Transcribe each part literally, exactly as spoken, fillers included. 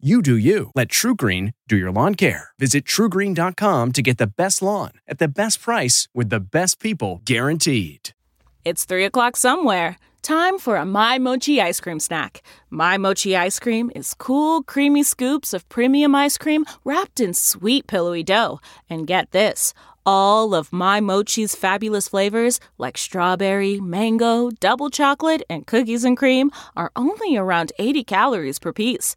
You do you. Let TruGreen do your lawn care. Visit Tru Green dot com to get the best lawn at the best price with the best people guaranteed. It's three o'clock somewhere. Time for a My Mochi ice cream snack. My Mochi ice cream is cool, creamy scoops of premium ice cream wrapped in sweet, pillowy dough. And get this, all of My Mochi's fabulous flavors like strawberry, mango, double chocolate, and cookies and cream are only around eighty calories per piece.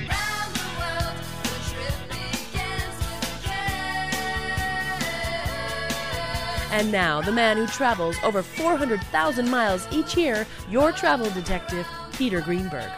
Around the world, the trip begins with Ken. And now, the man who travels over four hundred thousand miles each year, your travel detective, Peter Greenberg.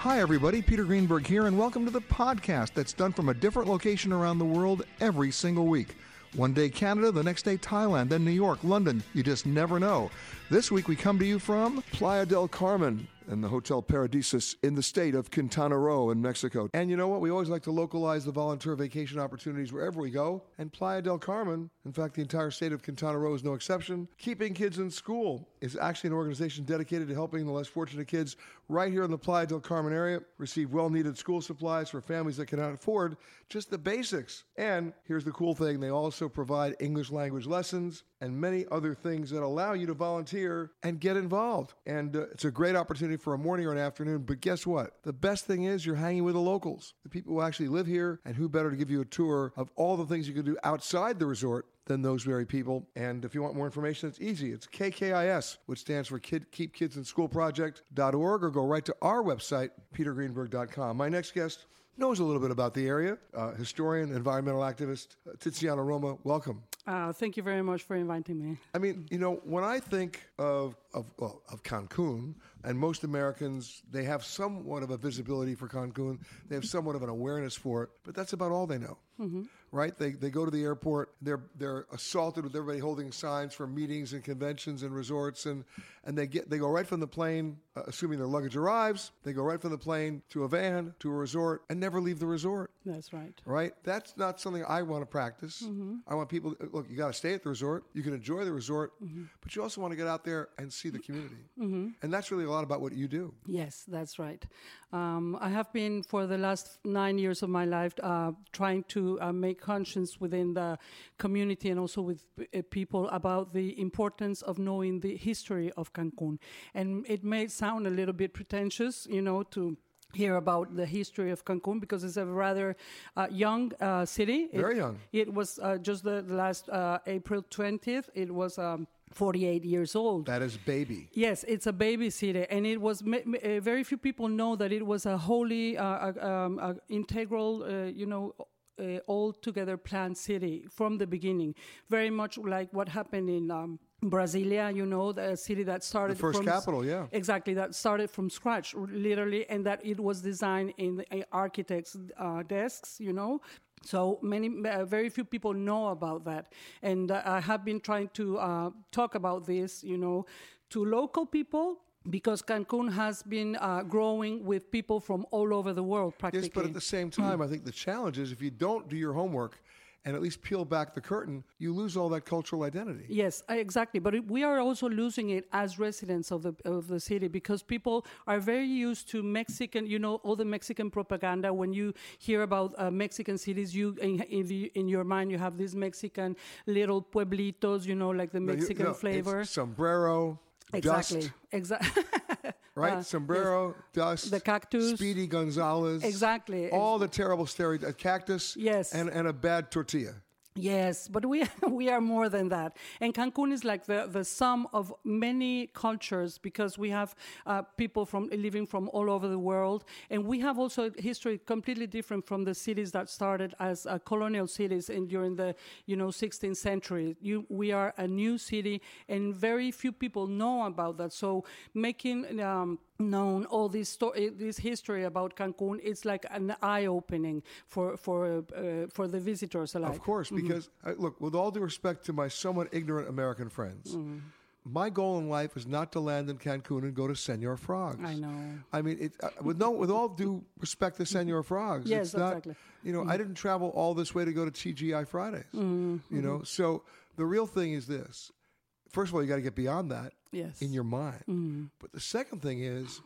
Hi, everybody. Peter Greenberg here, and welcome to the podcast that's done from a different location around the world every single week. One day Canada, the next day Thailand, then New York, London. You just never know. This week we come to you from Playa del Carmen and the Hotel Paradisus in the state of Quintana Roo in Mexico. And you know what? We always like to localize the volunteer vacation opportunities wherever we go. And Playa del Carmen, in fact, the entire state of Quintana Roo is no exception. Keeping Kids in School is actually an organization dedicated to helping the less fortunate kids right here in the Playa del Carmen area receive well-needed school supplies for families that cannot afford just the basics. And here's the cool thing. They also provide English language lessons and many other things that allow you to volunteer and get involved. And uh, it's a great opportunity for a morning or an afternoon, but guess what? The best thing is you're hanging with the locals, the people who actually live here, and who better to give you a tour of all the things you can do outside the resort than those very people. And if you want more information, it's easy. It's K K I S, which stands for Kid, Keep Kids in School Project dot org, or go right to our website, peter greenberg dot com. My next guest knows a little bit about the area, uh, historian, environmental activist, uh, Tiziana Roma. Welcome. Uh, thank you very much for inviting me. I mean, you know, when I think of of, well, of Cancun, and most Americans, they have somewhat of a visibility for Cancun. They have somewhat of an awareness for it, but that's about all they know, mm-hmm. right? They they go to the airport. They're they're assaulted with everybody holding signs for meetings and conventions and resorts, and and they get they go right from the plane, uh, assuming their luggage arrives. They go right from the plane to a van to a resort and never leave the resort. That's right. Right? That's not something I want to practice. Mm-hmm. I want people. To, look, you got to stay at the resort. You can enjoy the resort, mm-hmm. but you also want to get out there and see the community, mm-hmm. and that's really a lot about what you do. Yes, that's right. Um, I have been for the last nine years of my life uh, trying to uh, make conscience within the community and also with uh, people about the importance of knowing the history of Cancun. And it may sound a little bit pretentious, you know, to hear about the history of Cancun, because it's a rather uh, young uh, city. Very it, young. It was uh, just the, the last uh, April twentieth. It was Um, forty-eight years old. That is baby. Yes, it's a baby city. And it was, ma- ma- very few people know that it was a wholly uh, uh, um, uh, integral, uh, you know, uh, all together planned city from the beginning. Very much like what happened in Um, Brasilia, you know, the city that started the first from, capital, yeah, exactly, that started from scratch, literally, and that it was designed in the architects' uh, desks, you know. So many, uh, very few people know about that, and uh, I have been trying to uh, talk about this, you know, to local people. Because Cancun has been uh, growing with people from all over the world, practically. Yes, but at the same time, I think the challenge is if you don't do your homework and at least peel back the curtain, you lose all that cultural identity. Yes, exactly. But we are also losing it as residents of the of the city, because people are very used to Mexican, you know, all the Mexican propaganda. When you hear about uh, Mexican cities, you in in, the, in your mind you have these Mexican little pueblitos, you know, like the Mexican no, you, no, flavor. It's sombrero. Exactly. Dust, exactly. Right? Uh, sombrero, yes. Dust. The cactus. Speedy Gonzalez. Exactly. All the terrible stereotypes. A cactus. Yes. And, and a bad tortilla. Yes, but we we are more than that. And Cancun is like the, the sum of many cultures, because we have uh, people from living from all over the world. And we have also a history completely different from the cities that started as uh, colonial cities in, during the, you know, sixteenth century. You, we are a new city, and very few people know about that. So making... Um, known all this story, this history about Cancun, it's like an eye-opening for for uh, for the visitors alike. Of course, because mm-hmm. I, look, with all due respect to my somewhat ignorant American friends, mm-hmm. my goal in life is not to land in Cancun and go to Senor Frogs. I know. I mean, it, uh, with no, with all due respect to Senor Frogs, yes, it's not, exactly. You know, mm-hmm. I didn't travel all this way to go to T G I Fridays. Mm-hmm. You know, so the real thing is this. First of all, you got to get beyond that yes. in your mind. Mm-hmm. But the second thing is,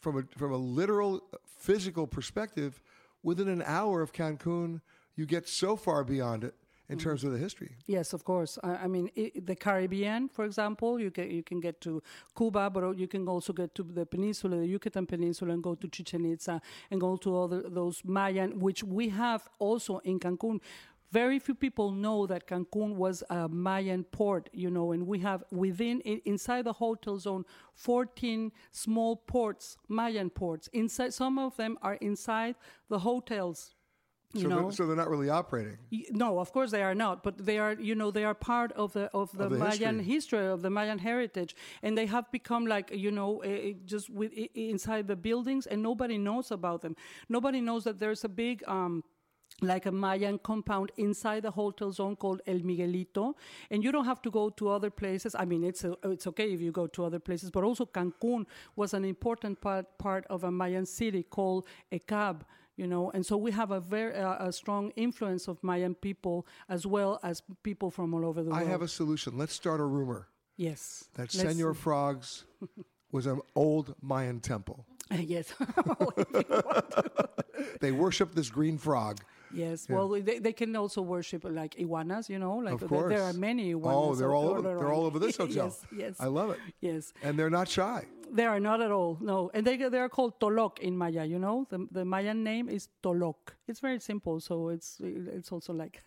from a from a literal physical perspective, within an hour of Cancun, you get so far beyond it in mm-hmm. terms of the history. Yes, of course. I, I mean, it, the Caribbean, for example, you can you can get to Cuba, but you can also get to the peninsula, the Yucatan Peninsula, and go to Chichen Itza and go to all the, those Mayan, which we have also in Cancun. Very few people know that Cancun was a Mayan port, you know, and we have within, inside the hotel zone, fourteen small ports, Mayan ports. Inside, some of them are inside the hotels. You so, know? They're, so they're not really operating. No, of course they are not. But they are, you know, they are part of the of the, of the Mayan history. history, of the Mayan heritage, and they have become like, you know, uh, just with, uh, inside the buildings, and nobody knows about them. Nobody knows that there's a big. Um, like a Mayan compound inside the hotel zone called El Miguelito. And you don't have to go to other places. I mean, it's a, it's okay if you go to other places, but also Cancun was an important part, part of a Mayan city called Ekab, you know. And so we have a very uh, a strong influence of Mayan people as well as people from all over the world. I have a solution. Let's start a rumor. Yes. That Let's Senor see. Frogs was an old Mayan temple. Yes. They worship this green frog. Yes, yeah. Well, they, they can also worship like iguanas, you know. Like of course. There are many iguanas. Oh, they're all over, they're all over this hotel. Yes, yes. I love it. Yes. And they're not shy. They are not at all, no. And they they are called Tolok in Maya, you know. The the Mayan name is Tolok. It's very simple, so it's it's also like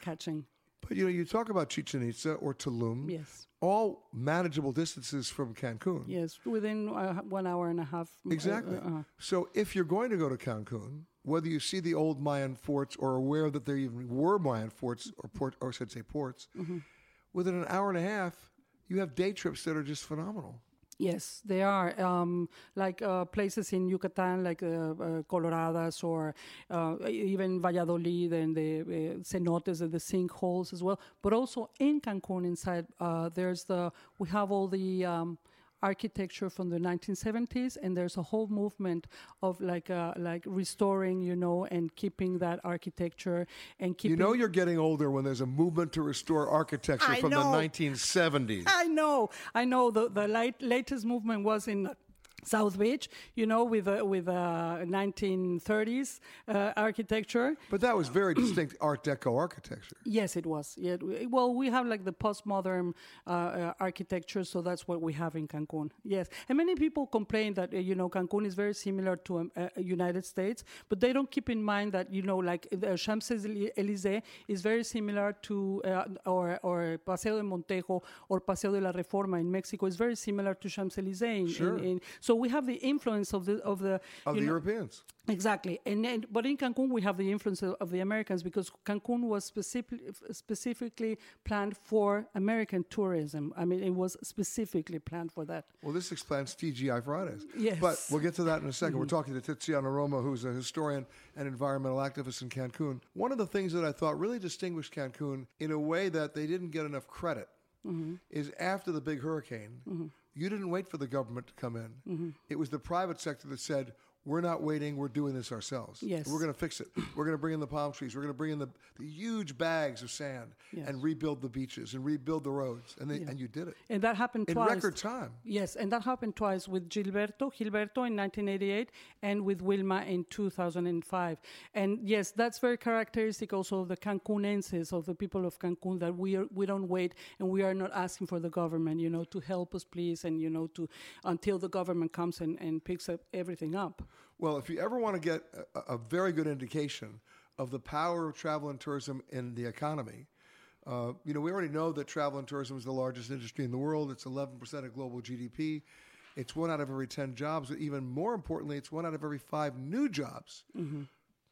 catching. But, you know, you talk about Chichen Itza or Tulum. Yes. All manageable distances from Cancun. Yes, within uh, one hour and a half. Exactly. Uh, uh, so if you're going to go to Cancun, whether you see the old Mayan forts or are aware that there even were Mayan forts or port, or I should say ports, mm-hmm. within an hour and a half, you have day trips that are just phenomenal. Yes, they are. Um, like uh, places in Yucatan, like uh, uh, Coloradas or uh, even Valladolid and the uh, cenotes and the sinkholes as well. But also in Cancun inside, uh, there's the, we have all the um, architecture from the nineteen seventies, and there's a whole movement of like uh, like restoring, you know, and keeping that architecture and keeping. You know, you're getting older when there's a movement to restore architecture I from know. the nineteen seventies. I know, I know. The the light, latest movement was in South Beach, you know, with uh, with uh, nineteen thirties uh, architecture. But that was very distinct Art Deco architecture. Yes, it was. Yeah, well, we have like the postmodern uh, uh, architecture, so that's what we have in Cancun. Yes, and many people complain that uh, you know, Cancun is very similar to um, uh, United States, but they don't keep in mind that, you know, like uh, Champs-Elysees is very similar to uh, or or Paseo de Montejo or Paseo de la Reforma in Mexico is very similar to Champs-Elysees. Sure. In, in, so we have the influence of the of the of the know, Europeans. Exactly, and then, but in Cancun we have the influence of, of the Americans, because Cancun was specific, specifically planned for American tourism. I mean, it was specifically planned for that. Well, this explains T G I Fridays. Yes, but we'll get to that in a second. Mm-hmm. We're talking to Tiziana Roma, who's a historian and environmental activist in Cancun. One of the things that I thought really distinguished Cancun in a way that they didn't get enough credit mm-hmm. is after the big hurricane, mm-hmm. you didn't wait for the government to come in. Mm-hmm. It was the private sector that said, we're not waiting. We're doing this ourselves. Yes. We're going to fix it. We're going to bring in the palm trees. We're going to bring in the, the huge bags of sand yes. and rebuild the beaches and rebuild the roads. And they, yeah. and you did it. And that happened twice. In record time. Yes, and that happened twice with Gilberto, Gilberto in nineteen eighty-eight and with Wilma in two thousand five. And yes, that's very characteristic also of the Cancunenses, of the people of Cancun, that we are, we don't wait and we are not asking for the government, you know, to help us please and, you know, to until the government comes and, and picks up everything up. Well, if you ever want to get a, a very good indication of the power of travel and tourism in the economy, uh, you know, we already know that travel and tourism is the largest industry in the world. It's eleven percent of global G D P. It's one out of every ten jobs. But even more importantly, it's one out of every five new jobs. Mm-hmm.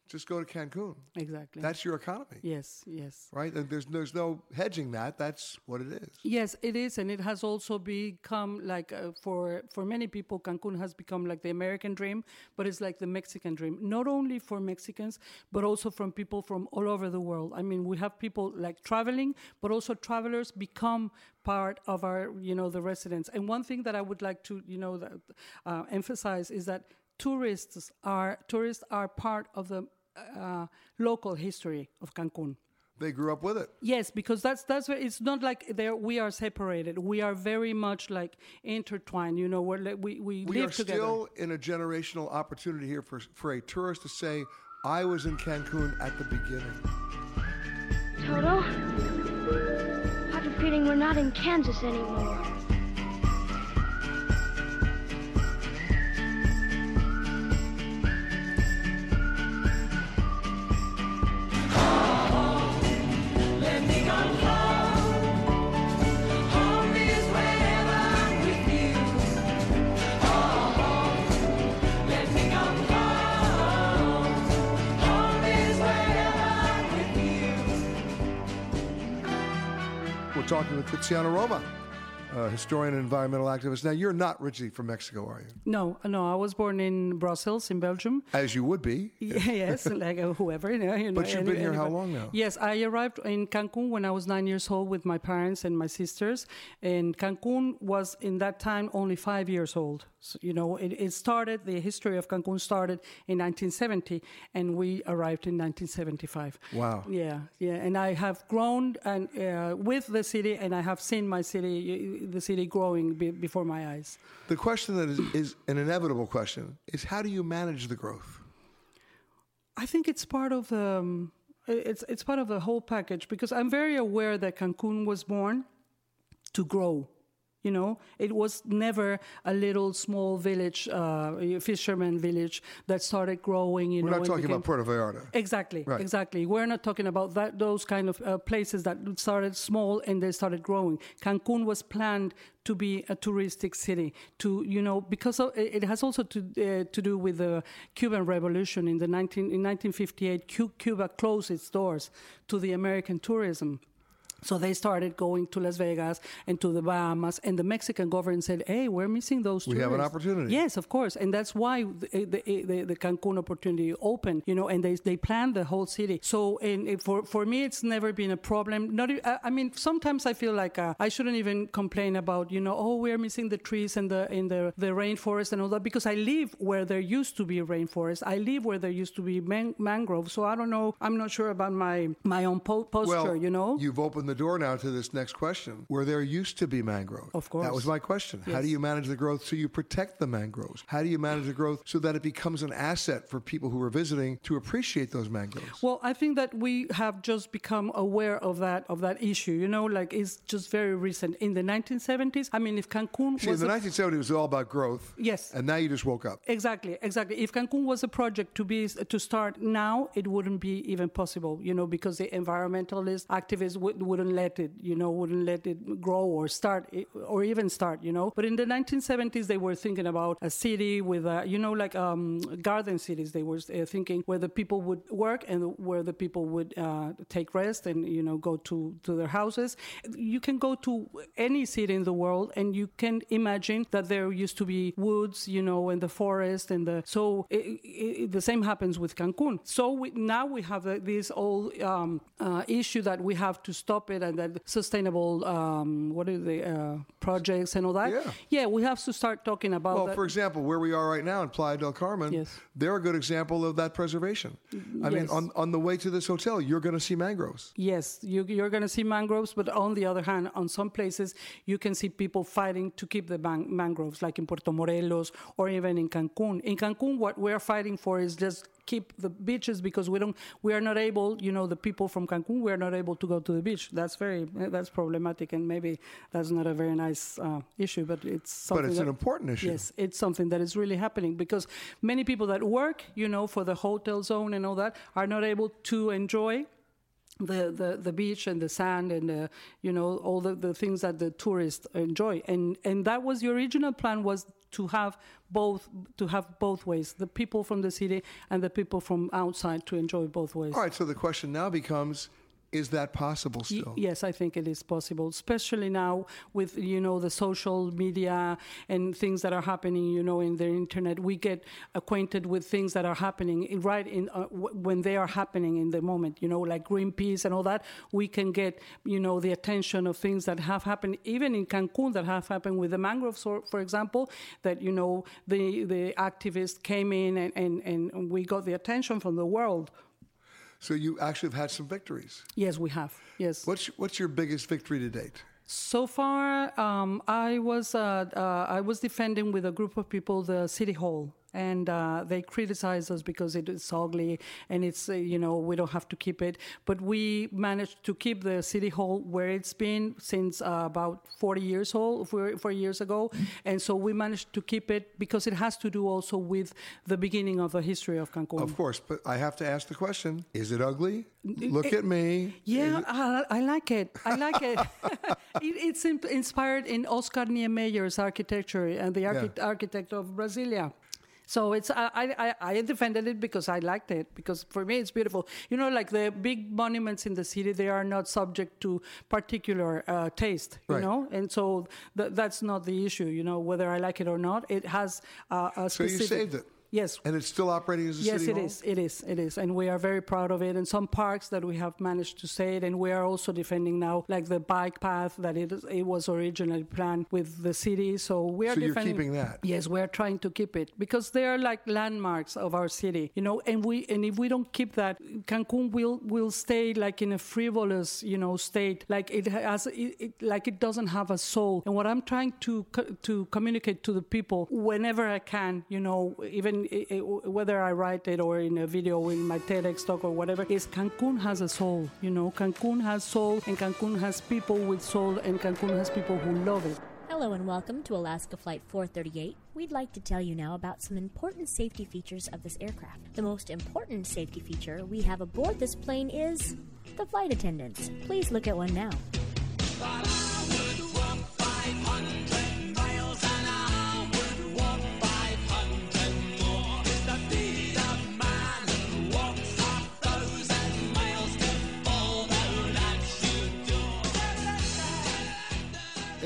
Just go to Cancun. Exactly. That's your economy. Yes, yes. Right? And there's, there's no hedging that. That's what it is. Yes, it is. And it has also become like, uh, for for many people, Cancun has become like the American dream, but it's like the Mexican dream. Not only for Mexicans, but also from people from all over the world. I mean, we have people like traveling, but also travelers become part of our, you know, the residents. And one thing that I would like to, you know, that, uh, emphasize is that tourists are tourists are part of the Uh, local history of Cancun. They grew up with it. Yes, because that's that's it's not like we are separated. We are very much like intertwined. You know, we're like, we we, we live together. We are still in a generational opportunity here for for a tourist to say, "I was in Cancun at the beginning." Toto, I have a feeling we're not in Kansas anymore. Talking with Tiziana Roma, a historian and environmental activist. Now, you're not originally from Mexico, are you? No, no. I was born in Brussels, in Belgium. As you would be. Yes, like uh, whoever. You know, you but know, you've any, been here anybody. How long now? Yes, I arrived in Cancun when I was nine years old with my parents and my sisters. And Cancun was, in that time, only five years old. So, you know, it, it started, the history of Cancun started in nineteen seventy, and we arrived in nineteen seventy-five. Wow. Yeah, yeah. And I have grown and uh, with the city, and I have seen my city, the city growing be, before my eyes. The question that is, is an inevitable question is, how do you manage the growth? I think it's part of the, um, it's, it's part of the whole package, because I'm very aware that Cancun was born to grow. You know, it was never a little small village, uh, fisherman village that started growing. You We're know, not talking about Puerto Vallarta. Exactly, right. exactly. We're not talking about that. Those kind of uh, places that started small and they started growing. Cancun was planned to be a touristic city, to, you know, because of, it has also to uh, to do with the Cuban Revolution in the nineteen in nineteen fifty-eight. Cu- Cuba closed its doors to the American tourism. So they started going to Las Vegas and to the Bahamas, and the Mexican government said, hey, we're missing those tourists. We have an opportunity. Yes, of course. And that's why the, the, the, the Cancun opportunity opened, you know, and they they planned the whole city. So and for, for me, it's never been a problem. Not, I mean, sometimes I feel like uh, I shouldn't even complain about, you know, oh, we're missing the trees and the, and the, the rainforest and all that, because I live where there used to be rainforest. I live where there used to be man- mangroves. So I don't know. I'm not sure about my, my own po- posture, well, you know. You've opened the door now to this next question. Where there used to be mangroves. Of course. That was my question. Yes. How do you manage the growth so you protect the mangroves? How do you manage the growth so that it becomes an asset for people who are visiting to appreciate those mangroves? Well, I think that we have just become aware of that of that issue. You know, like it's just very recent. In the nineteen seventies, I mean, if Cancun See, was... See, in the nineteen seventies, it was all about growth. Yes. And now you just woke up. Exactly, exactly. If Cancun was a project to be to start now, it wouldn't be even possible, you know, because the environmentalist activists would, would wouldn't let it, you know, wouldn't let it grow or start, or even start, you know. But in the nineteen seventies, they were thinking about a city with, a, you know, like um, garden cities. They were uh, thinking where the people would work and where the people would uh, take rest and, you know, go to, to their houses. You can go to any city in the world and you can imagine that there used to be woods, you know, and the forest and the... So it, it, the same happens with Cancun. So we, now we have this old um, uh, issue that we have to stop it, and that sustainable... Um, what are the uh, projects and all that? Yeah. yeah, we have to start talking about well, that. Well, for example, where we are right now in Playa del Carmen, yes. they're a good example of that preservation. I yes. mean, on, on the way to this hotel, you're going to see mangroves. Yes, you, you're going to see mangroves, but on the other hand, on some places, you can see people fighting to keep the man- mangroves, like in Puerto Morelos or even in Cancun. In Cancun, what we're fighting for is just keep the beaches, because we don't, we are not able, you know, the people from Cancun, we are not able to go to the beach. That's very, that's problematic, and maybe that's not a very nice uh, issue, but it's something. But it's that, an important issue. Yes, it's something that is really happening, because many people that work, you know, for the hotel zone and all that are not able to enjoy The, the, the beach and the sand and, uh, you know, all the, the things that the tourists enjoy. And and that was the original plan, was to have both to have both ways, the people from the city and the people from outside to enjoy both ways. All right, so the question now becomes... Is that possible still? Yes, I think it is possible, especially now with, you know, the social media and things that are happening, you know, in the internet. We get acquainted with things that are happening right in uh, w- when they are happening in the moment, you know, like Greenpeace and all that. We can get, you know, the attention of things that have happened, even in Cancun, that have happened with the mangroves, or, for example, that, you know, the, the activists came in and, and, and we got the attention from the world. So you actually have had some victories. Yes, we have. Yes. What's what's your biggest victory to date? So far, um, I was uh, uh, I was defending with a group of people the city hall. And uh, they criticize us because it is ugly and it's, uh, you know, we don't have to keep it. But we managed to keep the city hall where it's been since uh, about forty years old, forty years ago. And so we managed to keep it because it has to do also with the beginning of the history of Cancun. Of course, but I have to ask the question, is it ugly? Look it, at me. Yeah, I, I like it. I like it. it it's in, inspired in Oscar Niemeyer architecture and the archi- yeah. architect of Brasilia. So it's I, I I defended it because I liked it, because for me it's beautiful. You know, like the big monuments in the city, they are not subject to particular uh, taste, you right. know? And so th- that's not the issue, you know, whether I like it or not. It has uh, a specific... So you saved it. Yes. And it's still operating as a yes, city hall? Yes, it is. It is. It is. And we are very proud of it. And some parks that we have managed to save. And we are also defending now, like the bike path that it, it was originally planned with the city. So we are so defending. So you're keeping that? Yes, we are trying to keep it. Because they are like landmarks of our city, you know. And we and if we don't keep that, Cancun will, will stay like in a frivolous, you know, state. Like it has, it, it, like it doesn't have a soul. And what I'm trying to to communicate to the people whenever I can, you know, even whether I write it or in a video or in my TEDx talk or whatever, is Cancun has a soul, you know. Cancun has soul, and Cancun has people with soul, and Cancun has people who love it. Hello and welcome to Alaska Flight four thirty-eight. We'd like to tell you now about some important safety features of this aircraft. The most important safety feature we have aboard this plane is the flight attendants. Please look at one now.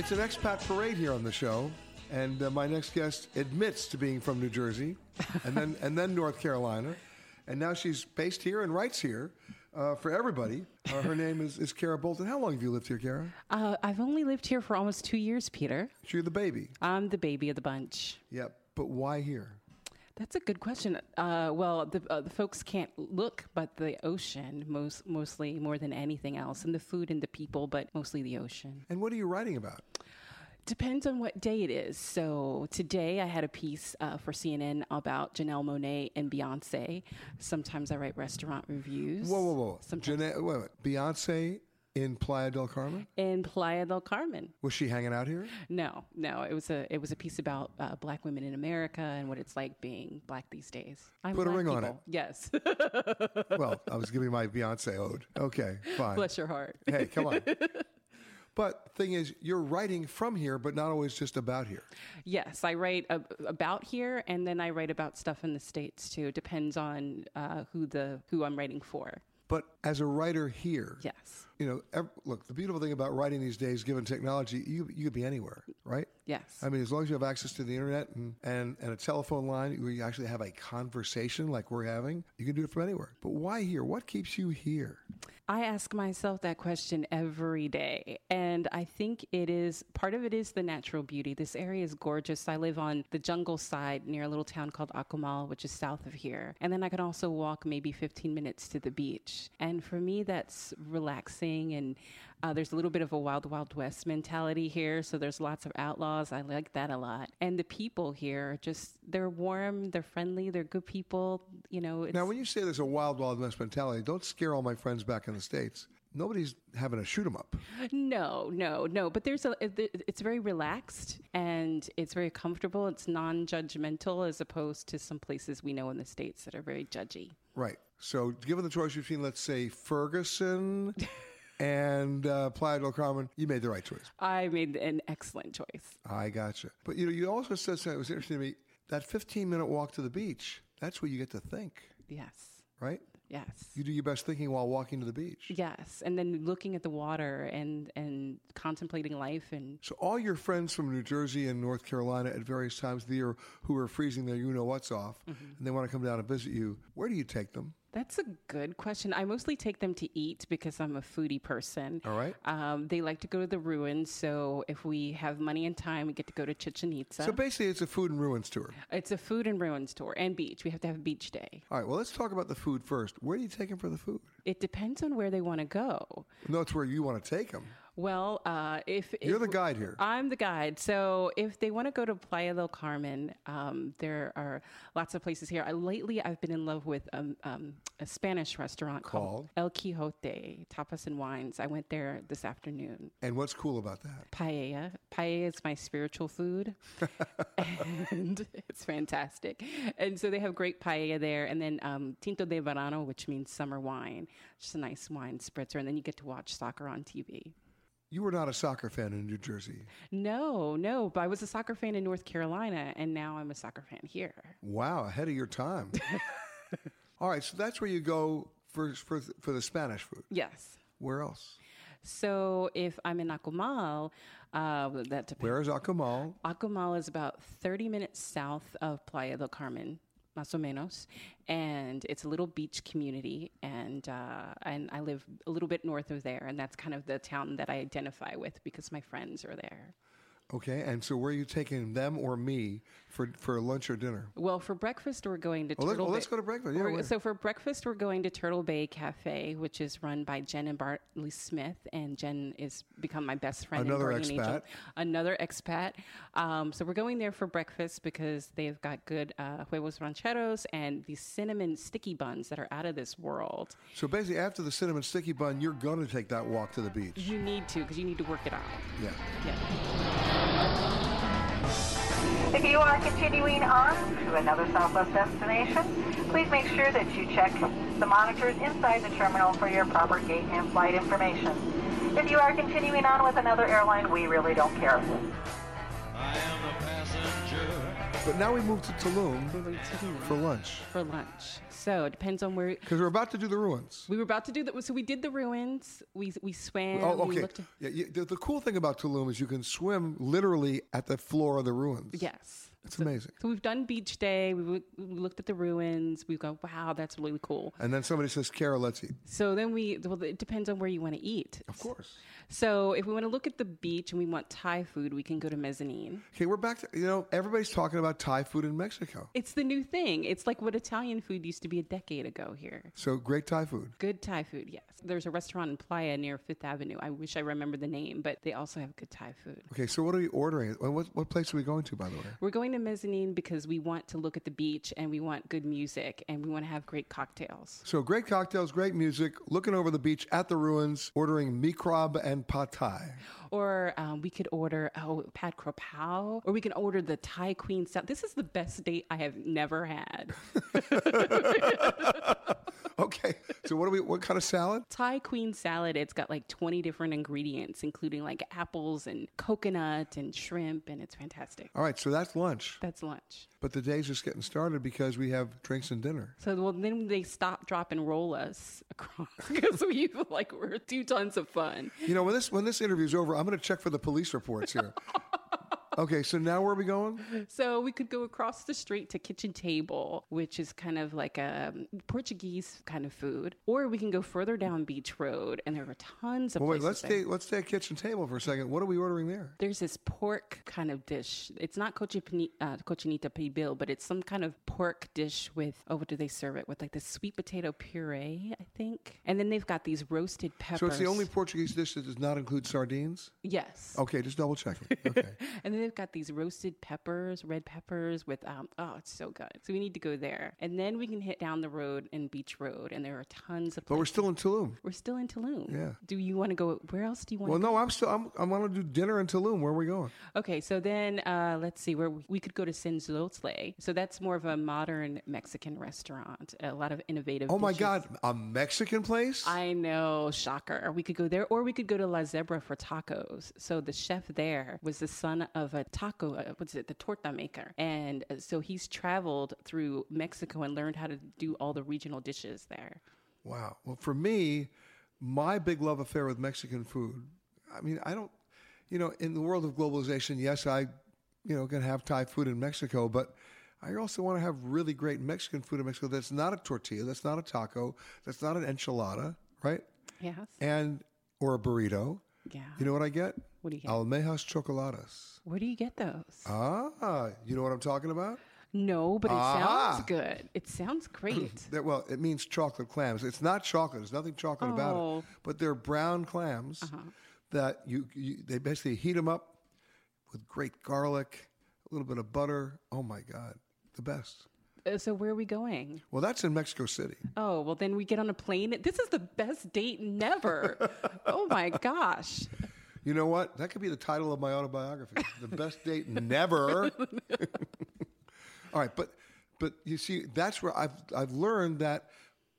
It's an expat parade here on the show, and uh, my next guest admits to being from New Jersey, and then and then North Carolina, and now she's based here and writes here uh, for everybody. Uh, her name is, is Kara Bolton. How long have you lived here, Kara? Uh, I've only lived here for almost two years, Peter. So you're the baby. I'm the baby of the bunch. Yep, but why here? That's a good question. Uh, well, the, uh, the folks can't look, but the ocean, most mostly more than anything else, and the food and the people, but mostly the ocean. And what are you writing about? Depends on what day it is. So today I had a piece uh, for C N N about Janelle Monáe and Beyonce. Sometimes I write restaurant reviews. Whoa, whoa, whoa! Sometimes Janelle, wait, wait. Beyonce In Playa del Carmen? In Playa del Carmen. Was she hanging out here? No, no. It was a it was a piece about uh, black women in America and what it's like being black these days. I'm Put a ring people. on it. Yes. Well, I was giving my Beyonce ode. Okay, fine. Bless your heart. Hey, come on. But the thing is, you're writing from here, but not always just about here. Yes, I write ab- about here, and then I write about stuff in the States, too. Depends on uh, who the who I'm writing for. But as a writer here, yes, you know, ev- look, the beautiful thing about writing these days, given technology, you you could be anywhere, right? Yes. I mean, as long as you have access to the internet and, and, and a telephone line, where you actually have a conversation like we're having, you can do it from anywhere. But why here? What keeps you here? I ask myself that question every day. And I think it is, part of it is the natural beauty. This area is gorgeous. I live on the jungle side near a little town called Akumal, which is south of here. And then I can also walk maybe fifteen minutes to the beach. And for me, that's relaxing. And uh, there's a little bit of a wild, wild west mentality here. So there's lots of outlaws. I like that a lot. And the people here, just they're warm, they're friendly, they're good people. You know. It's... Now, when you say there's a wild, wild west mentality, don't scare all my friends back in the States. Nobody's having a shoot 'em up. No, no, no. But there's a. It's very relaxed and it's very comfortable. It's non-judgmental as opposed to some places we know in the States that are very judgy. Right. So given the choice between, let's say, Ferguson and uh, Playa del Carmen, you made the right choice. I made an excellent choice. I gotcha. But, you know, you also said something that was interesting to me. That fifteen-minute walk to the beach, that's where you get to think. Yes. Right? Yes. You do your best thinking while walking to the beach. Yes. And then looking at the water and, and contemplating life. And so all your friends from New Jersey and North Carolina at various times of the year who are freezing their you-know-what's off, mm-hmm. and they want to come down and visit you, where do you take them? That's a good question. I mostly take them to eat because I'm a foodie person. All right. Um, they like to go to the ruins. So if we have money and time, we get to go to Chichen Itza. So basically, it's a food and ruins tour. It's a food and ruins tour and beach. We have to have a beach day. All right. Well, let's talk about the food first. Where do you take them for the food? It depends on where they want to go. No, it's where you want to take them. Well, uh, if... You're if, the guide here. I'm the guide. So if they want to go to Playa del Carmen, um, there are lots of places here. I, lately, I've been in love with um, um, a Spanish restaurant called? called El Quijote, Tapas and Wines. I went there this afternoon. And what's cool about that? Paella. Paella is my spiritual food. And it's fantastic. And so they have great paella there. And then um, Tinto de Verano, which means summer wine. Just a nice wine spritzer. And then you get to watch soccer on T V. You were not a soccer fan in New Jersey. No, no, but I was a soccer fan in North Carolina, and now I'm a soccer fan here. Wow, ahead of your time. All right, so that's where you go for, for for the Spanish food. Yes. Where else? So if I'm in Akumal, uh, that depends. Where is Akumal? Akumal is about thirty minutes south of Playa del Carmen. Más o menos, and it's a little beach community, and uh, and I live a little bit north of there, and that's kind of the town that I identify with because my friends are there. Okay, and so where are you taking them or me for, for lunch or dinner? Well, for breakfast, we're going to well, Turtle well, Bay. Let's go to breakfast. Yeah, so for breakfast, we're going to Turtle Bay Cafe, which is run by Jen and Bartley Smith, and Jen is become my best friend. Another and expat. Angel. Another expat. Um, so we're going there for breakfast because they've got good uh, huevos rancheros and these cinnamon sticky buns that are out of this world. So basically, after the cinnamon sticky bun, you're going to take that walk to the beach. You need to, because you need to work it out. Yeah. Yeah. If you are continuing on to another Southwest destination, please make sure that you check the monitors inside the terminal for your proper gate and flight information. If you are continuing on with another airline, we really don't care. I am a passenger. But now we move to Tulum, we move to Tulum. for lunch. For lunch. So it depends on where... Because we're about to do the ruins. We were about to do the... So we did the ruins. We we swam. Oh, okay. We looked at, yeah, you, the, the cool thing about Tulum is you can swim literally at the floor of the ruins. Yes. It's so amazing. So we've done beach day. We, we looked at the ruins. We've gone, wow, that's really cool. And then somebody says, Kara, let's eat. So then we... Well, it depends on where you want to eat. Of course. So if we want to look at the beach and we want Thai food, we can go to Mezzanine. Okay, we're back to... You know, everybody's talking about Thai food in Mexico. It's the new thing. It's like what Italian food used to be a decade ago here. So great Thai food. Good Thai food, yes. There's a restaurant in Playa near Fifth Avenue. I wish I remembered the name, but they also have good Thai food. Okay, so what are we ordering? What, what place are we going to, by the way? We're going going to Mezzanine because we want to look at the beach and we want good music and we want to have great cocktails. So great cocktails, great music, looking over the beach at the ruins, ordering mikrob and pad thai. Or um, we could order, oh, pad kro pao, or we can order the Thai queen salad. This is the best date I have never had. Okay. So what do we, what kind of salad? Thai queen salad. It's got like twenty different ingredients, including like apples and coconut and shrimp, and it's fantastic. All right. So that's lunch. That's lunch. But the day's just getting started because we have drinks and dinner. So well, then they stop, drop, and roll us across because we like we're two tons of fun. You know, when this when this interview's over, I'm going to check for the police reports here. Okay, so now where are we going? So we could go across the street to Kitchen Table, which is kind of like a Portuguese kind of food. Or we can go further down Beach Road, and there are tons of well, places. Wait, let's stay, let's stay at Kitchen Table for a second. What are we ordering there? There's this pork kind of dish. It's not cochinita, uh, cochinita pibil, but it's some kind of pork dish with, oh, what do they serve it? With like the sweet potato puree, I think. And then they've got these roasted peppers. So it's the only Portuguese dish that does not include sardines? Yes. Okay, just double checking. Okay. And then got these roasted peppers, red peppers with, um, oh, it's so good. So we need to go there. And then we can hit down the road and Beach Road, and there are tons of places. But we're still in Tulum. We're still in Tulum. Yeah. Do you want to go, where else do you want well, to go? Well, no, I'm still, I'm, I want to do dinner in Tulum. Where are we going? Okay, so then, uh, let's see, where we, we could go to Cenotes. So that's more of a modern Mexican restaurant. A lot of innovative Oh my dishes. God, a Mexican place? I know, shocker. We could go there, or we could go to La Zebra for tacos. So the chef there was the son of a a taco, uh, what's it, the torta maker. And uh, so he's traveled through Mexico and learned how to do all the regional dishes there. Wow. Well, for me, my big love affair with Mexican food, I mean, I don't, you know, in the world of globalization, yes, I, you know, can have Thai food in Mexico, but I also want to have really great Mexican food in Mexico that's not a tortilla, that's not a taco, that's not an enchilada, right? Yes. And, or a burrito. Yeah. You know what I get? What do you get? Almejas chocoladas. Where do you get those? Ah, you know what I'm talking about? No, but it ah. sounds good. It sounds great. Well, it means chocolate clams. It's not chocolate. There's nothing chocolate oh. about it. But they're brown clams uh-huh. that you, you they basically heat them up with great garlic, a little bit of butter. Oh, my God. The best. So where are we going? Well, that's in Mexico City. Oh, well, then we get on a plane. This is the best date never. Oh, my gosh. You know what? That could be the title of my autobiography. The best date never. All right. But but you see, that's where I've I've learned that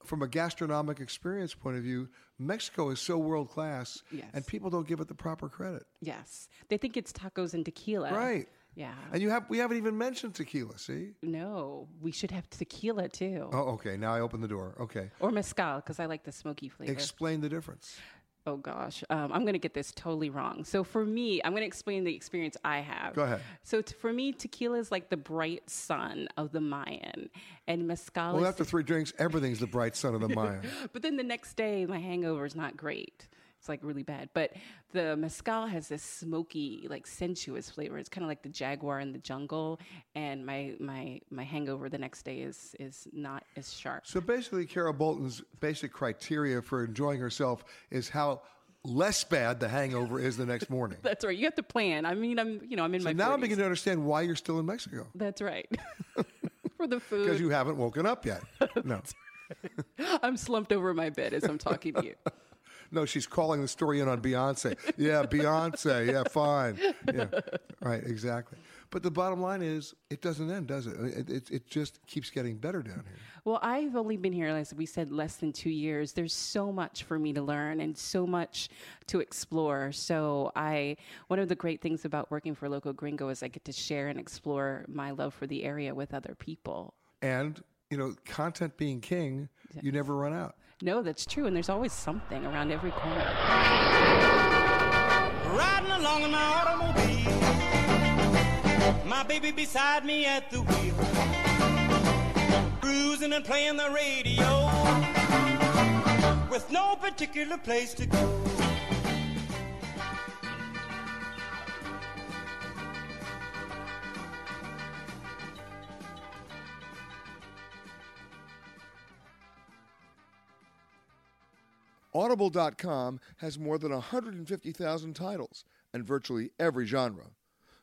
from a gastronomic experience point of view, Mexico is so world-class, yes. and people don't give it the proper credit. Yes. They think it's tacos and tequila. Right. Yeah. And you have we haven't even mentioned tequila, see? No. We should have tequila, too. Oh, okay. Now I open the door. Okay. Or mezcal, because I like the smoky flavor. Explain the difference. Oh, gosh. Um, I'm going to get this totally wrong. So for me, I'm going to explain the experience I have. Go ahead. So t- for me, tequila is like the bright sun of the Mayan. And mezcal Well, is after the- three drinks, everything's the bright sun of the Mayan. But then the next day, my hangover is not great. It's like really bad. But the mezcal has this smoky, like sensuous flavor. It's kind of like the jaguar in the jungle. And my my my hangover the next day is is not as sharp. So basically, Carol Bolton's basic criteria for enjoying herself is how less bad the hangover is the next morning. That's right. You have to plan. I mean, I'm you know I'm in so my. So now forties. I'm beginning to understand why you're still in Mexico. That's right. For the food. Because you haven't woken up yet. No. I'm slumped over my bed as I'm talking to you. No, she's calling the story in on Beyonce. Yeah, Beyonce. Yeah, fine. Yeah, right, exactly. But the bottom line is, it doesn't end, does it? It, it, it just keeps getting better down here. Well, I've only been here, as we said, less than two years. There's so much for me to learn and so much to explore. So I, one of the great things about working for Loco Gringo is I get to share and explore my love for the area with other people. And, you know, content being king, yes. You never run out. No, that's true, and there's always something around every corner. Riding along in my automobile, my baby beside me at the wheel, cruising and playing the radio, with no particular place to go. Audible dot com has more than one hundred fifty thousand titles and virtually every genre.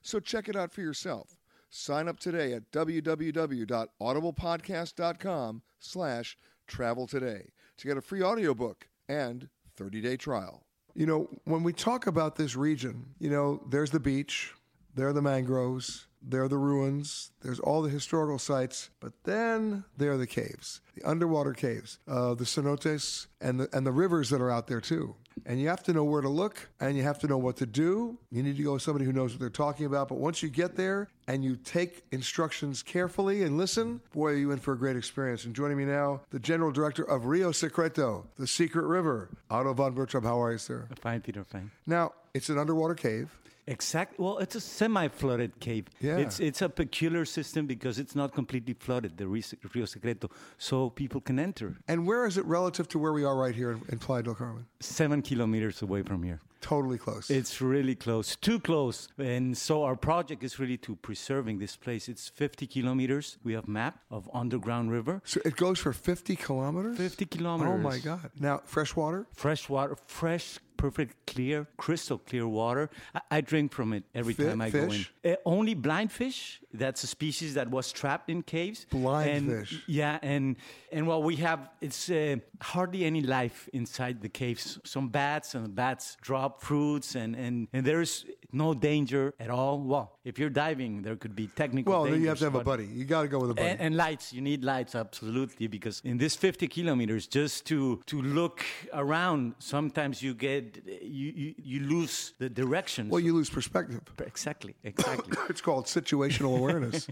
So check it out for yourself. Sign up today at w w w dot audible podcast dot com slash travel today to get a free audiobook and thirty-day trial. You know, when we talk about this region, you know, there's the beach, there are the mangroves, there are the ruins, there's all the historical sites, but then there are the caves, the underwater caves, uh, the cenotes, and the, and the rivers that are out there too. And you have to know where to look, and you have to know what to do. You need to go with somebody who knows what they're talking about. But once you get there and you take instructions carefully and listen, boy, are you in for a great experience. And joining me now, the General Director of Rio Secreto, the Secret River, Otto von Bertram. How are you, sir? Fine, Peter, fine. Now, it's an underwater cave. Exactly. Well, it's a semi-flooded cave. Yeah. It's it's a peculiar system because it's not completely flooded, the Rio Secreto, so people can enter. And where is it relative to where we are right here in, in Playa del Carmen? Seven kilometers away from here. Totally close. It's really close. Too close. And so our project is really to preserving this place. It's fifty kilometers. We have map of underground river. So it goes for fifty kilometers? fifty kilometers. Oh, my God. Now, fresh water? Fresh water. Fresh perfect clear, crystal clear water. I, I drink from it every F- time I fish? go in. Uh, only blind fish. That's a species that was trapped in caves. Blind and, fish. Yeah, and and what we have, it's uh, hardly any life inside the caves. Some bats, and bats drop fruits, and, and, and there's no danger at all. Well, if you're diving, there could be technical well, dangers. Well, you have to have a buddy. You got to go with a buddy. And, and lights. You need lights, absolutely, because in this fifty kilometers, just to, to look around, sometimes you get You, you you lose the direction. Well, you lose perspective. Exactly, exactly. It's called situational awareness.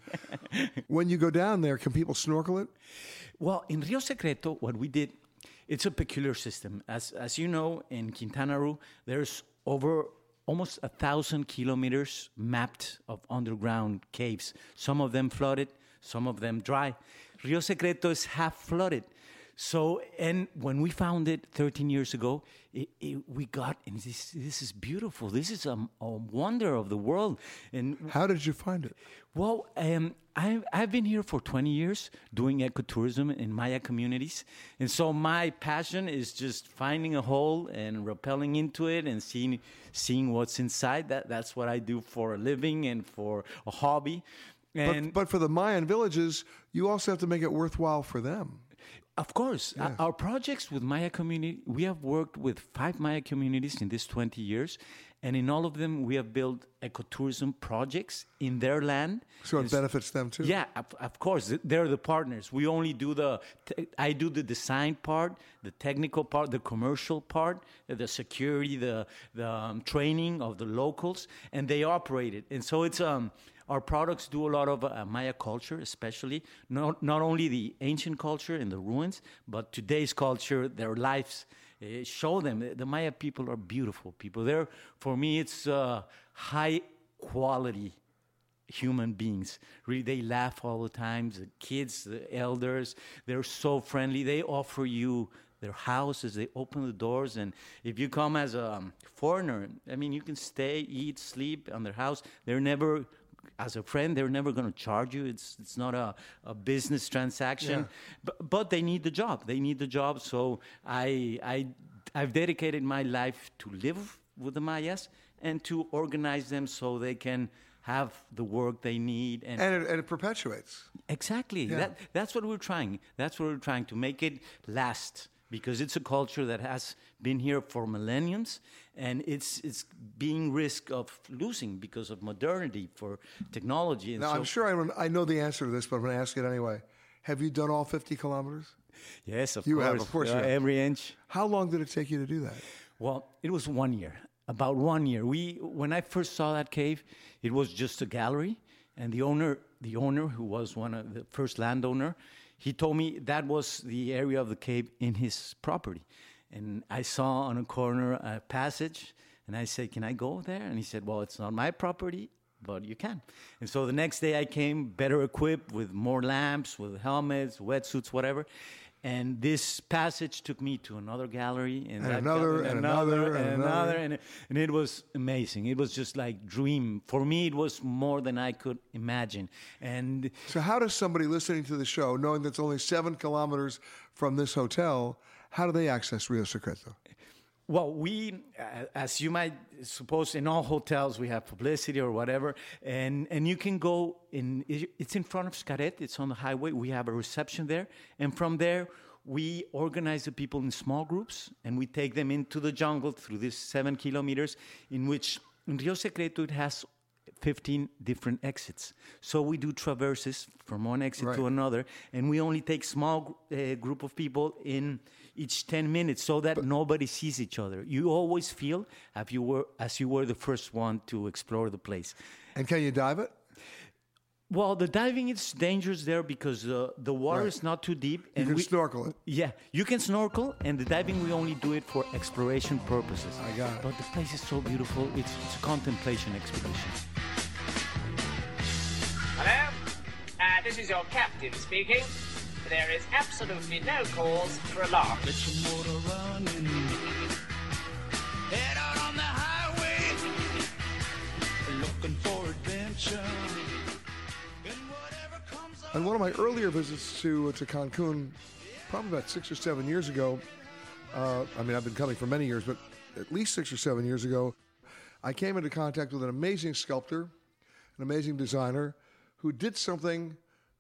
When you go down there, can people snorkel it? Well, in Rio Secreto, what we did, it's a peculiar system. As as you know, in Quintana Roo, there's over almost a thousand kilometers mapped of underground caves. Some of them flooded, some of them dry. Rio Secreto is half flooded. So, and when we found it thirteen years ago, it, it, we got, and this this is beautiful. This is a, a wonder of the world. And how did you find it? Well, um, I've, I've been here for twenty years doing ecotourism in Maya communities. And so my passion is just finding a hole and rappelling into it and seeing seeing what's inside. That That's what I do for a living and for a hobby. And but, but for the Mayan villages, you also have to make it worthwhile for them. Of course. Yeah. Our projects with Maya community, we have worked with five Maya communities in these twenty years. And in all of them, we have built ecotourism projects in their land. So it benefits them too? Yeah, of, of course. They're the partners. We only do the, I do the design part, the technical part, the commercial part, the security, the, the um, training of the locals, and they operate it. And so it's, um, our products do a lot of uh, Maya culture, especially, not, not only the ancient culture and the ruins, but today's culture, their lives, uh, show them. The Maya people are beautiful people. They're, for me, it's uh, high-quality human beings. Really, they laugh all the time. The kids, the elders, they're so friendly. They offer you their houses. They open the doors. And if you come as a foreigner, I mean, you can stay, eat, sleep on their house. They're never... As a friend, they're never going to charge you. It's it's not a, a business transaction, yeah. but, but they need the job. They need the job. So I I I've dedicated my life to live with the Mayas and to organize them so they can have the work they need. And, and, it, and it perpetuates. Exactly. Yeah. That that's what we're trying. That's what we're trying to make it last. Because it's a culture that has been here for millenniums, and it's it's being risk of losing because of modernity for technology. And now, so- I'm sure I, I know the answer to this, but I'm going to ask it anyway. Have you done all fifty kilometers? Yes, of you course. You have, of course. Uh, you have. Every inch. How long did it take you to do that? Well, it was one year, about one year. We when I first saw that cave, it was just a gallery, and the owner, the owner who was one of the first landowner, he told me that was the area of the cave in his property. And I saw on a corner a passage, and I said, can I go there? And he said, well, it's not my property, but you can. And so the next day I came better equipped with more lamps, with helmets, wetsuits, whatever. And this passage took me to another gallery. And, and another, gallery, and another, another, and another. And, and it was amazing. It was just like dream. For me, it was more than I could imagine. And so how does somebody listening to the show, knowing that's only seven kilometers from this hotel, how do they access Rio Secreto? Well, we, as you might suppose, in all hotels we have publicity or whatever, and, and you can go in. It's in front of Xcaret. It's on the highway. We have a reception there, and from there we organize the people in small groups, and we take them into the jungle through these seven kilometers, in which in Rio Secreto it has fifteen different exits. So we do traverses from one exit right. to another, and we only take small uh, group of people in each ten minutes so that but nobody sees each other. You always feel as you were as you were the first one to explore the place. And can you dive it? Well, the diving is dangerous there because uh, the water right. is not too deep. And you can we, snorkel it. Yeah, you can snorkel, and the diving we only do it for exploration purposes. I got it. But the place is so beautiful. It's, it's a contemplation expedition. Hello, uh, this is your captain speaking. There is absolutely no cause for alarm. Let your motor run and head out on the highway, looking for adventure. On one of my earlier visits to uh, to Cancun, probably about six or seven years ago, uh, I mean, I've been coming for many years, but at least six or seven years ago, I came into contact with an amazing sculptor, an amazing designer, who did something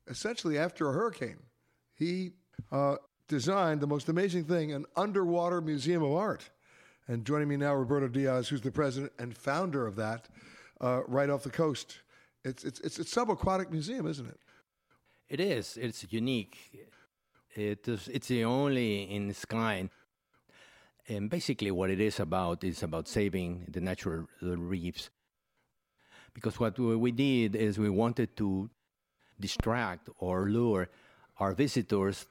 essentially after a hurricane. He uh, designed the most amazing thing, an underwater museum of art. And joining me now, Roberto Diaz, who's the president and founder of that, uh, right off the coast. It's, it's, it's a subaquatic museum, isn't it? It is. It's unique. It is, it's the only in its kind. And basically what it is about is about saving the natural reefs. Because what we did is we wanted to distract or lure our visitors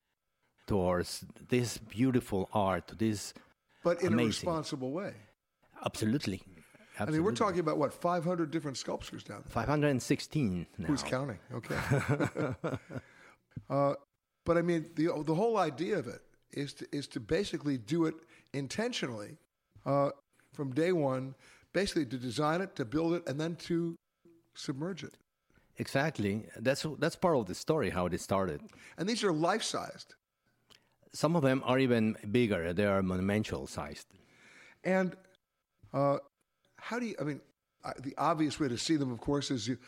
towards this beautiful art, this But in amazing. a responsible way. Absolutely. Absolutely. I mean, we're talking about, what, five hundred different sculptures down there? five hundred sixteen now. Who's counting? Okay. uh, but, I mean, the the whole idea of it is to, is to basically do it intentionally uh, from day one, basically to design it, to build it, and then to submerge it. Exactly. That's, that's part of the story, how it started. And these are life-sized. Some of them are even bigger. They are monumental-sized. And... Uh, How do you, I mean, uh, the obvious way to see them, of course, is you,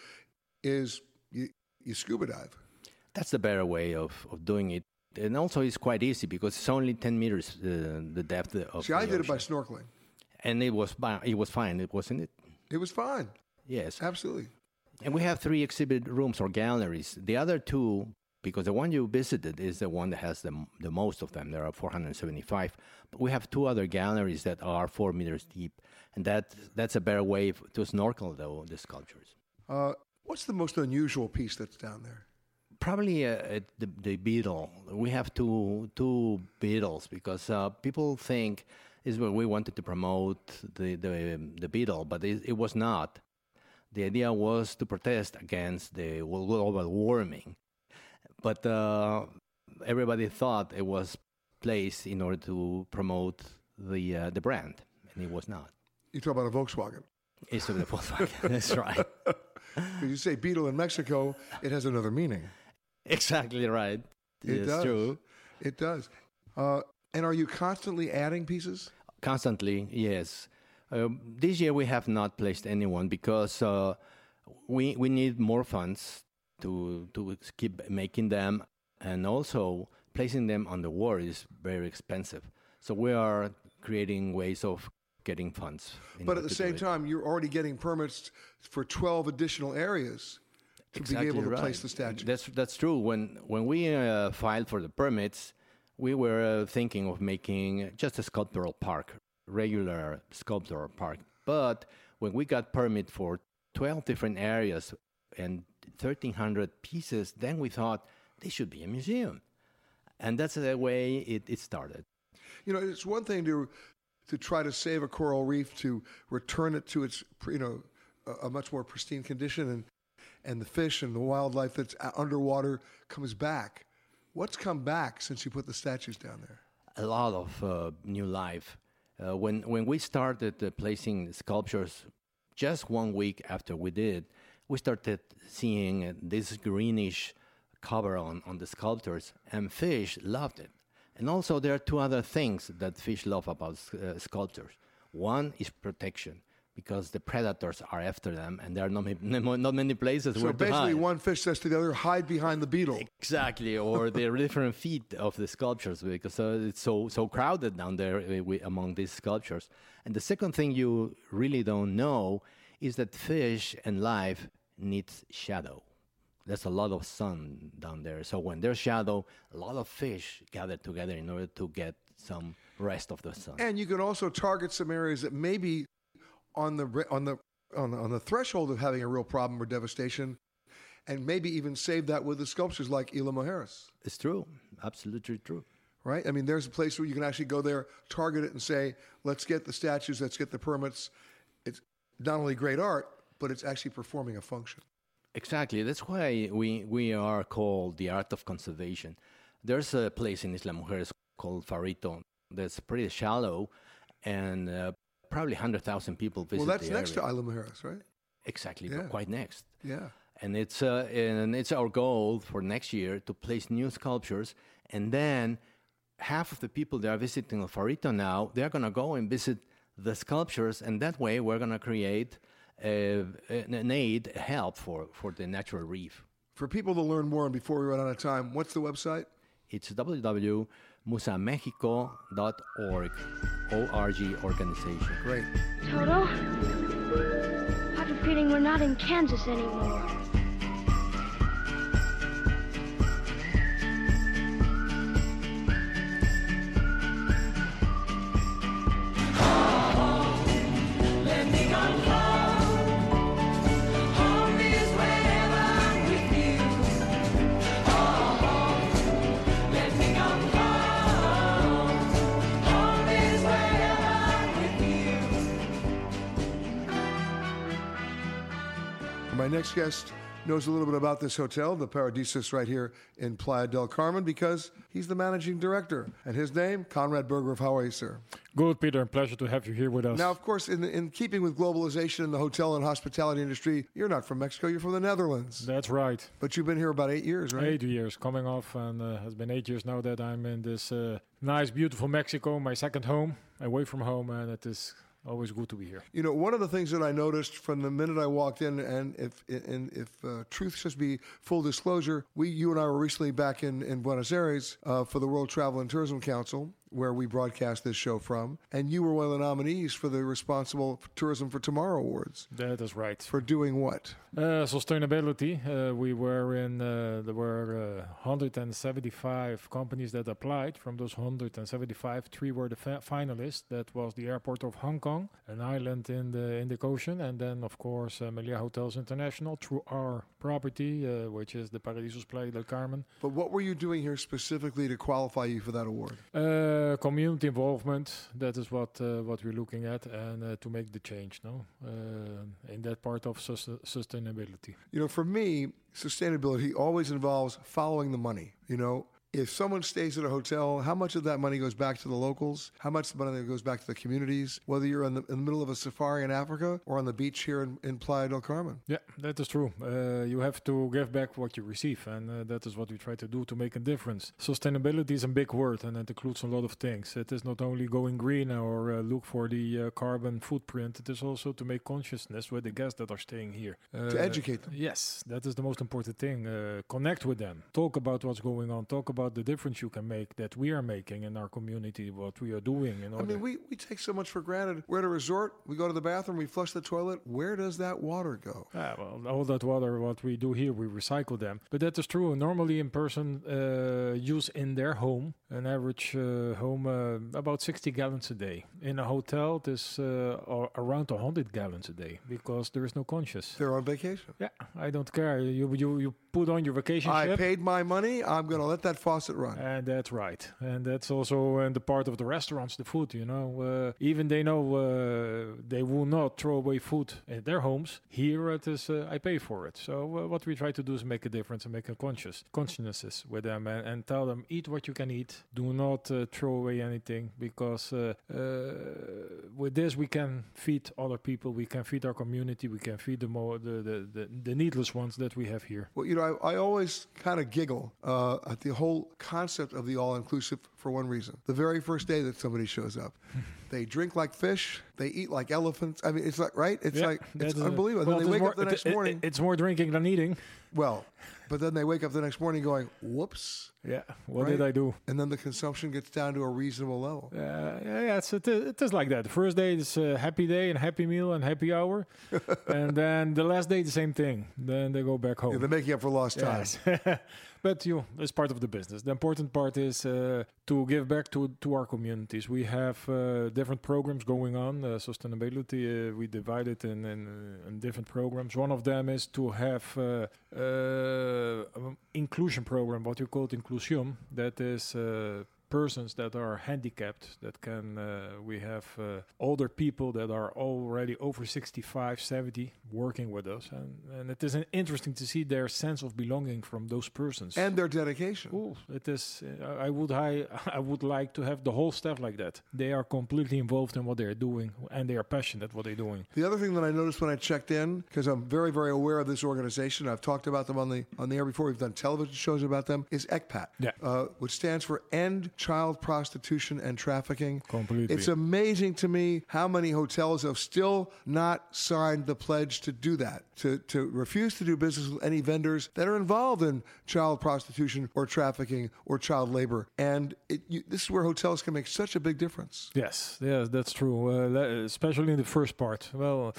is you, you scuba dive. That's the better way of, of doing it. And also it's quite easy because it's only ten meters, uh, the depth of See, the I did ocean. It by snorkeling. And it was it was fine, wasn't it? It was fine. Yes. Absolutely. And we have three exhibit rooms or galleries. The other two, because the one you visited is the one that has the, the most of them. There are four hundred seventy-five. But we have two other galleries that are four meters deep. And that that's a better way to snorkel, though, the sculptures. Uh, what's the most unusual piece that's down there? Probably uh, the, the beetle. We have two, two beetles because uh, people think is where we wanted to promote the, the, the beetle, but it, it was not. The idea was to protest against the global warming. But uh, everybody thought it was placed in order to promote the uh, the brand, and it was not. You talk about a Volkswagen. It's a Volkswagen. That's right. When you say beetle in Mexico, it has another meaning. Exactly right. It it's does. True. It does. Uh, and are you constantly adding pieces? Constantly, yes. Uh, this year we have not placed anyone because uh, we we need more funds. To to keep making them, and also placing them on the water is very expensive. So we are creating ways of getting funds. But at the same time, you're already getting permits for twelve additional areas to exactly be able right. to place the statue. That's that's true. When when we uh, filed for the permits, we were uh, thinking of making just a sculptural park, regular sculptural park. But when we got permit for twelve different areas and thirteen hundred pieces, then we thought they should be a museum. And that's the way it, it started. You know, it's one thing to to try to save a coral reef, to return it to its, you know, a, a much more pristine condition, and and the fish and the wildlife that's underwater comes back. What's come back since you put the statues down there? A lot of uh, new life. Uh, when, when we started uh, placing sculptures just one week after we did, we started seeing this greenish cover on, on the sculptures, and fish loved it. And also there are two other things that fish love about uh, sculptures. One is protection, because the predators are after them, and there are not many, not many places so where to hide. So basically one fish says to the other, hide behind the beetle. Exactly, or the different feet of the sculptures, because uh, it's so, so crowded down there uh, we, among these sculptures. And the second thing you really don't know is that fish and life needs shadow. There's a lot of sun down there. So when there's shadow, a lot of fish gather together in order to get some rest of the sun. And you can also target some areas that maybe on the on the on the, on the threshold of having a real problem or devastation, and maybe even save that with the sculptures like Isla Mujeres. It's true, absolutely true. Right? I mean, there's a place where you can actually go there, target it, and say, let's get the statues, let's get the permits. It's not only great art, but it's actually performing a function. Exactly. That's why we, we are called the art of conservation. There's a place in Isla Mujeres called Farito that's pretty shallow, and uh, probably one hundred thousand people visit the area. Well, that's next area. to Isla Mujeres, right? Exactly, yeah. But quite next. Yeah. And it's, uh, and it's our goal for next year to place new sculptures, and then half of the people that are visiting Farito now, they're going to go and visit the sculptures, and that way we're going to create Uh, an aid, help for, for the natural reef. For people to learn more, and before we run out of time, what's the website? It's w w w dot musa mexico dot org, O R G organization. Great. Toto, I have a feeling we're not in Kansas anymore. My next guest knows a little bit about this hotel, the Paradisus right here in Playa del Carmen, because he's the managing director. And his name, Conrad Berghoff. How are you, sir? Good, Peter. Pleasure to have you here with us. Now, of course, in, in keeping with globalization in the hotel and hospitality industry, you're not from Mexico, you're from the Netherlands. That's right. But you've been here about eight years, right? Eight years, coming off, and uh, has been eight years now that I'm in this uh, nice, beautiful Mexico, my second home, away from home, and it is always good to be here. You know, one of the things that I noticed from the minute I walked in, and if and if uh, truth should be full disclosure, we, you and I were recently back in, in Buenos Aires uh, for the World Travel and Tourism Council, where we broadcast this show from, and you were one of the nominees for the Responsible Tourism for Tomorrow Awards. That is right. For doing what? Uh, sustainability. Uh, we were in, uh, there were uh, one hundred seventy-five companies that applied. From those one hundred seventy-five, three were the fa- finalists. That was the airport of Hong Kong, an island in the Indic Ocean, and then, of course, uh, Meliá Hotels International through our property, uh, which is the Paradisus Playa del Carmen. But what were you doing here specifically to qualify you for that award? Uh, Uh, community involvement, that is what uh, what we're looking at, and uh, to make the change no uh, in that part of sus- sustainability. You know, for me, sustainability always involves following the money. You know, if someone stays at a hotel, how much of that money goes back to the locals? How much of the money goes back to the communities? Whether you're in the, in the middle of a safari in Africa or on the beach here in, in Playa del Carmen. Yeah, that is true. Uh, you have to give back what you receive, and uh, that is what we try to do to make a difference. Sustainability is a big word, and it includes a lot of things. It is not only going green or uh, look for the uh, carbon footprint. It is also to make consciousness with the guests that are staying here. Uh, to educate them. Yes, that is the most important thing. Uh, connect with them. Talk about what's going on. Talk about the difference you can make, that we are making in our community, what we are doing. In order. I mean, we, we take so much for granted. We're at a resort, we go to the bathroom, we flush the toilet. Where does that water go? Ah, well, all that water, what we do here, we recycle them. But that is true. Normally in person uh, use in their home, an average uh, home, uh, about sixty gallons a day. In a hotel, this uh, around one hundred gallons a day, because there is no conscience. They're on vacation. Yeah, I don't care. You, you, you put on your vacation I ship. paid my money, I'm going to let that faucet run. And that's right. And that's also in the part of the restaurants, the food, you know. Uh, even they know uh, they will not throw away food at their homes. Here it is, uh, I pay for it. So uh, what we try to do is make a difference and make a conscious consciousness with them, and, and tell them, eat what you can eat. Do not uh, throw away anything, because uh, uh, with this we can feed other people, we can feed our community, we can feed the, more, the, the, the, the needless ones that we have here. Well, you know, I, I always kind of giggle uh, at the whole concept of the all-inclusive for one reason. The very first day that somebody shows up, they drink like fish, they eat like elephants. I mean, it's like, right? It's yeah, like, it's unbelievable. A, well, then they wake more, up the it, next it, morning. It, it's more drinking than eating. Well, but then they wake up the next morning going, whoops. Yeah, what right? did I do? And then the consumption gets down to a reasonable level. Uh, yeah, yeah, it's, it, it is like that. First day is a happy day and happy meal and happy hour. And then the last day, the same thing. Then they go back home. Yeah, they're making up for lost time. Yes. But you, it's part of the business. The important part is uh, to give back to, to our communities. We have uh, different programs going on. Uh, sustainability, uh, we divide it in, in, in different programs. One of them is to have uh, uh, inclusion program, what you call it, inclusion. That is uh, persons that are handicapped, that can, uh, we have uh, older people that are already over sixty-five, seventy working with us. And, and it is interesting to see their sense of belonging from those persons. And their dedication. Ooh, it is, I would, I, I would like to have the whole staff like that. They are completely involved in what they're doing and they are passionate what they're doing. The other thing that I noticed when I checked in, because I'm very, very aware of this organization, I've talked about them on the on the air before, we've done television shows about them, is ECPAT, yeah. uh, which stands for End Child Prostitution and Trafficking. Completely. It's amazing to me how many hotels have still not signed the pledge to do that, to, to refuse to do business with any vendors that are involved in child prostitution or trafficking or child labor. And it, you, this is where hotels can make such a big difference. Yes, yes, that's true, uh, that, especially in the first part. Well,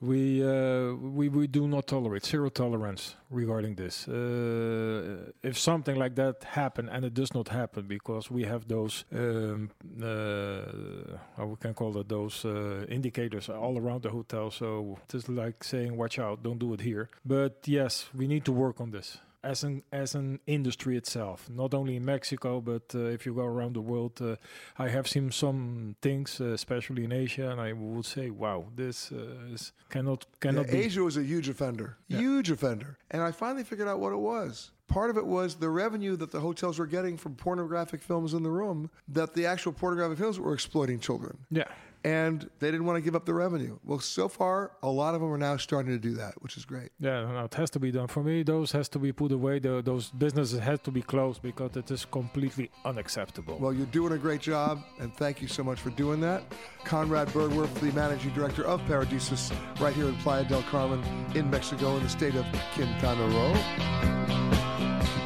we, uh, we, we do not tolerate, zero tolerance regarding this. Uh, if something like that happen, and it does not happen because we have those, um, uh, how we can call it, those uh, indicators all around the hotel. So it's like saying, watch out, don't do it here. But yes, we need to work on this as an as an industry itself, not only in Mexico, but uh, if you go around the world, uh, I have seen some things, uh, especially in Asia, and I would say, wow, this uh, is cannot, cannot yeah, be. Asia was a huge offender, yeah. huge offender. And I finally figured out what it was. Part of it was the revenue that the hotels were getting from pornographic films in the room, that the actual pornographic films were exploiting children. Yeah. And they didn't want to give up the revenue. Well, so far, a lot of them are now starting to do that, which is great. Yeah, no, it has to be done. For me, those has to be put away. The, those businesses have to be closed because it is completely unacceptable. Well, you're doing a great job, and thank you so much for doing that. Conrad Birdworth, the Managing Director of Paradisus, right here in Playa del Carmen in Mexico in the state of Quintana Roo.